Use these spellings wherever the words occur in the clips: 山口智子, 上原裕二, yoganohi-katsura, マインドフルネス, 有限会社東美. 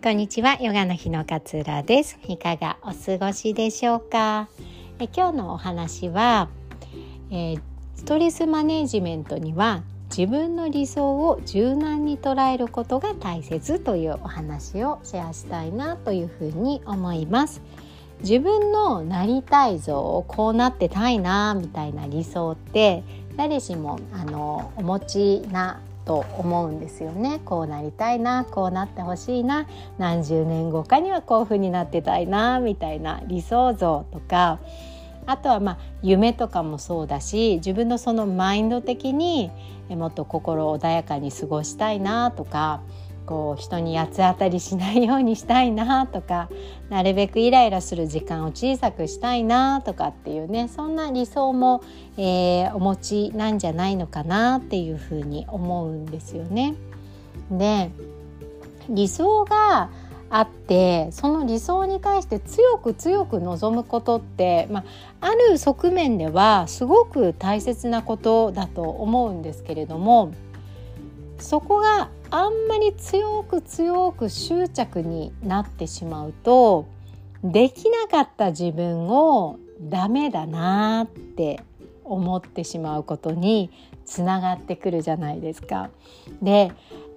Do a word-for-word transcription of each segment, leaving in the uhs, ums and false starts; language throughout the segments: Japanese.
こんにちは、ヨガの日のかつらです。いかがお過ごしでしょうか。え今日のお話は、えー、ストレスマネジメントには自分の理想を柔軟に捉えることが大切というお話をシェアしたいなというふうに思います。自分のなりたい像、こうなってたいなみたいな理想って誰しもあのお持ちなと思うんですよね。こうなりたいな、こうなってほしいな、何十年後かにはこういう風になってたいなみたいな理想像とか、あとはまあ夢とかもそうだし、自分のそのマインド的にもっと心穏やかに過ごしたいなとか、こう人に八つ当たりしないようにしたいなとか、なるべくイライラする時間を小さくしたいなとかっていうね、そんな理想も、えー、お持ちなんじゃないのかなっていうふうに思うんですよね。で、理想があって、その理想に対して強く強く望むことって、まあ、ある側面ではすごく大切なことだと思うんですけれども、そこがあんまり強く強く執着になってしまうと、できなかった自分をダメだなって思ってしまうことにつながってくるじゃないですか。で、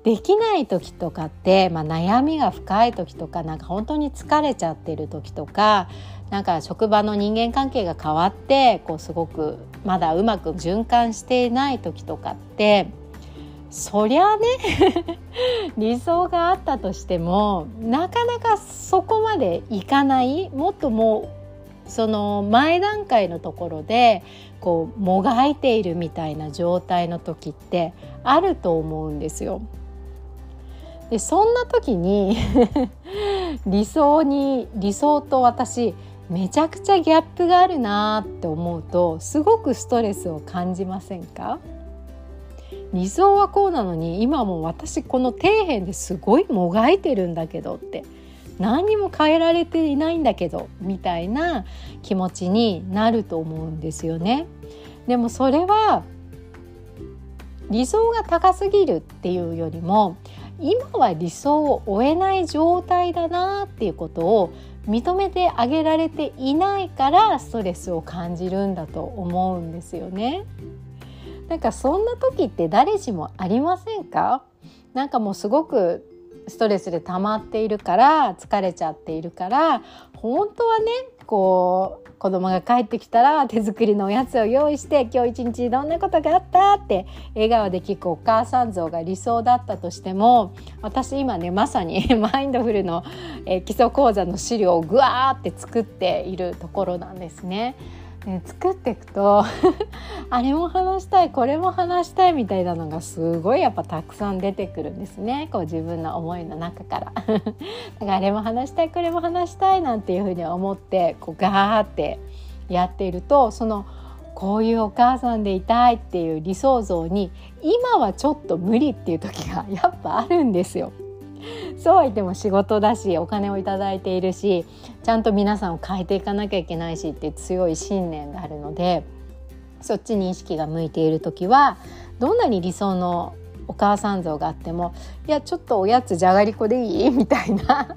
できない時とかって、まあ、悩みが深い時とか、なんか本当に疲れちゃってる時とか、なんか職場の人間関係が変わってこうすごくまだうまく循環していない時とかって、そりゃね理想があったとしてもなかなかそこまでいかない、もっともうその前段階のところでこうもがいているみたいな状態の時ってあると思うんですよ。で、そんな時に理想に理想と私めちゃくちゃギャップがあるなって思うと、すごくストレスを感じませんか？理想はこうなのに、今もう私この底辺ですごいもがいてるんだけどって、何にも変えられていないんだけどみたいな気持ちになると思うんですよね。でもそれは理想が高すぎるっていうよりも、今は理想を追えない状態だなっていうことを認めてあげられていないから、ストレスを感じるんだと思うんですよね。なんかそんな時って誰しもありませんか？なんかもうすごくストレスで溜まっているから、疲れちゃっているから、本当はね、こう子供が帰ってきたら手作りのおやつを用意して、今日一日どんなことがあったって笑顔で聞くお母さん像が理想だったとしても、私今ねまさにマインドフルの基礎講座の資料をぐわーって作っているところなんですね。ね、作っていくとあれも話したい、これも話したいみたいなのがすごいやっぱたくさん出てくるんですね。こう自分の思いの中からだからあれも話したい、これも話したいなんていうふうに思ってこうガーってやっていると、そのこういうお母さんでいたいっていう理想像に今はちょっと無理っていう時がやっぱあるんですよ。そうは言っても仕事だし、お金をいただいているし、ちゃんと皆さんを変えていかなきゃいけないしって強い信念があるので、そっちに意識が向いている時は、どんなに理想のお母さん像があっても、いやちょっとおやつじゃがりこでいいみたいな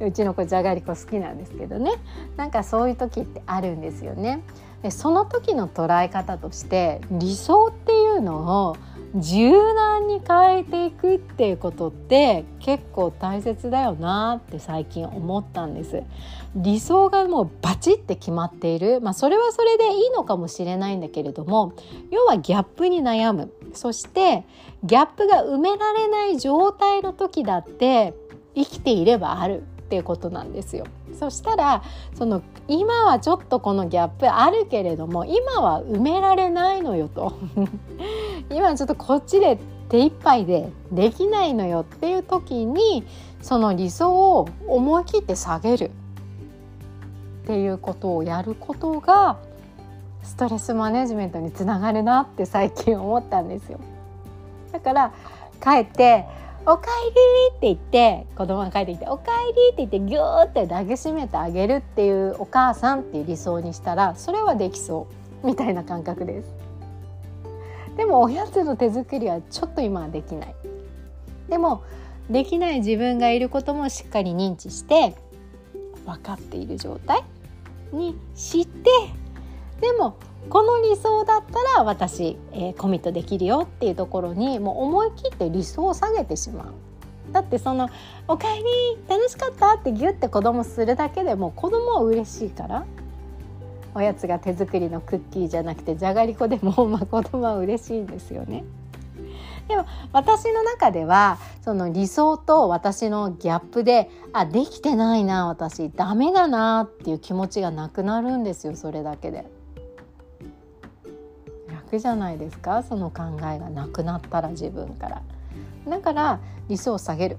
うちの子じゃがりこ好きなんですけどね、なんかそういう時ってあるんですよね。で、その時の捉え方として、理想っていうのを柔軟に変えていくっていうことって結構大切だよなって最近思ったんです。理想がもうバチって決まっている、まあ、それはそれでいいのかもしれないんだけれども、要はギャップに悩む、そしてギャップが埋められない状態の時だって生きていればあるっていうことなんですよ。そしたら、その今はちょっとこのギャップあるけれども、今は埋められないのよと今ちょっとこっちで手一杯でできないのよっていう時に、その理想を思い切って下げるっていうことをやることがストレスマネジメントにつながるなって最近思ったんですよ。だから帰っておかえりって言って、子供が帰ってきておかえりって言ってギューって抱きしめてあげるっていうお母さんっていう理想にしたら、それはできそうみたいな感覚です。でもおやつの手作りはちょっと今はできない。でもできない自分がいることもしっかり認知して分かっている状態にして、でもこの理想だったら私、えー、コミットできるよっていうところにもう思い切って理想を下げてしまう。だってそのおかえり楽しかったってギュって子供するだけでも子供は嬉しいから、おやつが手作りのクッキーじゃなくてじゃがりこでも、まあ、子供は嬉しいんですよね。でも私の中ではその理想と私のギャップで、あ、できてないな、私ダメだなっていう気持ちがなくなるんですよ。それだけで楽じゃないですか。その考えがなくなったら自分から、だから理想を下げる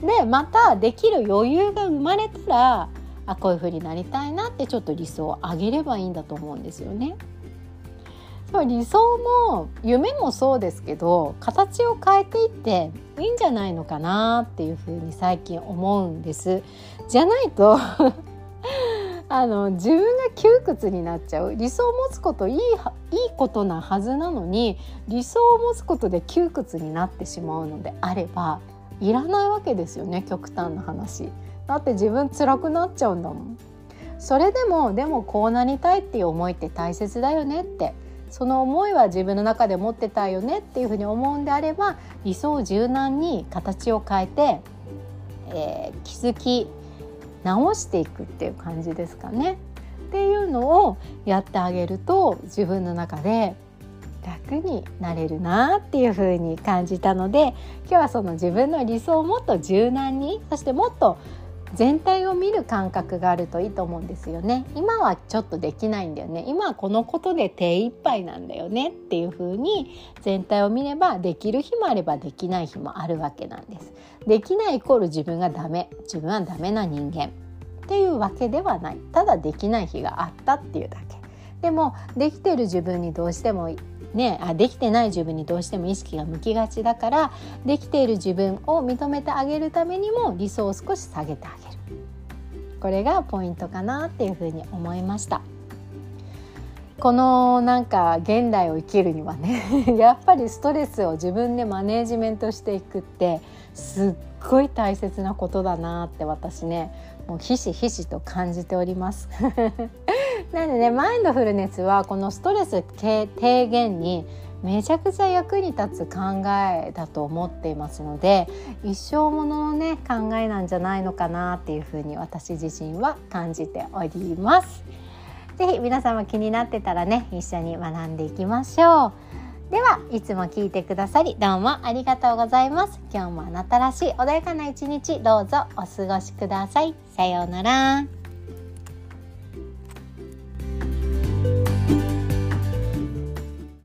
でまたできる余裕が生まれたら、あ、こういう風になりたいなってちょっと理想を上げればいいんだと思うんですよね。理想も夢もそうですけど形を変えていっていいんじゃないのかなっていうふうに最近思うんです。じゃないとあの自分が窮屈になっちゃう。理想を持つこといい、いいことなはずなのに理想を持つことで窮屈になってしまうのであればいらないわけですよね、極端な話。だって自分辛くなっちゃうんだもん。それでもでもこうなりたいっていう思いって大切だよねって、その思いは自分の中で持ってたよねっていうふうに思うんであれば理想を柔軟に形を変えて、えー、気づき直していくっていう感じですかね。っていうのをやってあげると自分の中で楽になれるなっていうふうに感じたので、今日はその自分の理想をもっと柔軟に、そしてもっと全体を見る感覚があるといいと思うんですよね。今はちょっとできないんだよね、今はこのことで手一杯なんだよねっていう風に全体を見れば、できる日もあればできない日もあるわけなんです。できないイコール自分がダメ、自分はダメな人間っていうわけではない。ただできない日があったっていうだけで、もできてる自分にどうしてもね、あ、できてない自分にどうしても意識が向きがちだから、できている自分を認めてあげるためにも理想を少し下げてあげる、これがポイントかなっていうふうに思いました。このなんか現代を生きるにはねやっぱりストレスを自分でマネージメントしていくってすっごい大切なことだなって私ねもうひしひしと感じておりますなので、ね、マインドフルネスはこのストレス軽減にめちゃくちゃ役に立つ考えだと思っていますので、一生もののね考えなんじゃないのかなっていうふうに私自身は感じております。ぜひ皆様気になってたらね一緒に学んでいきましょう。では、いつも聞いてくださりどうもありがとうございます。今日もあなたらしい穏やかな一日どうぞお過ごしください。さようなら。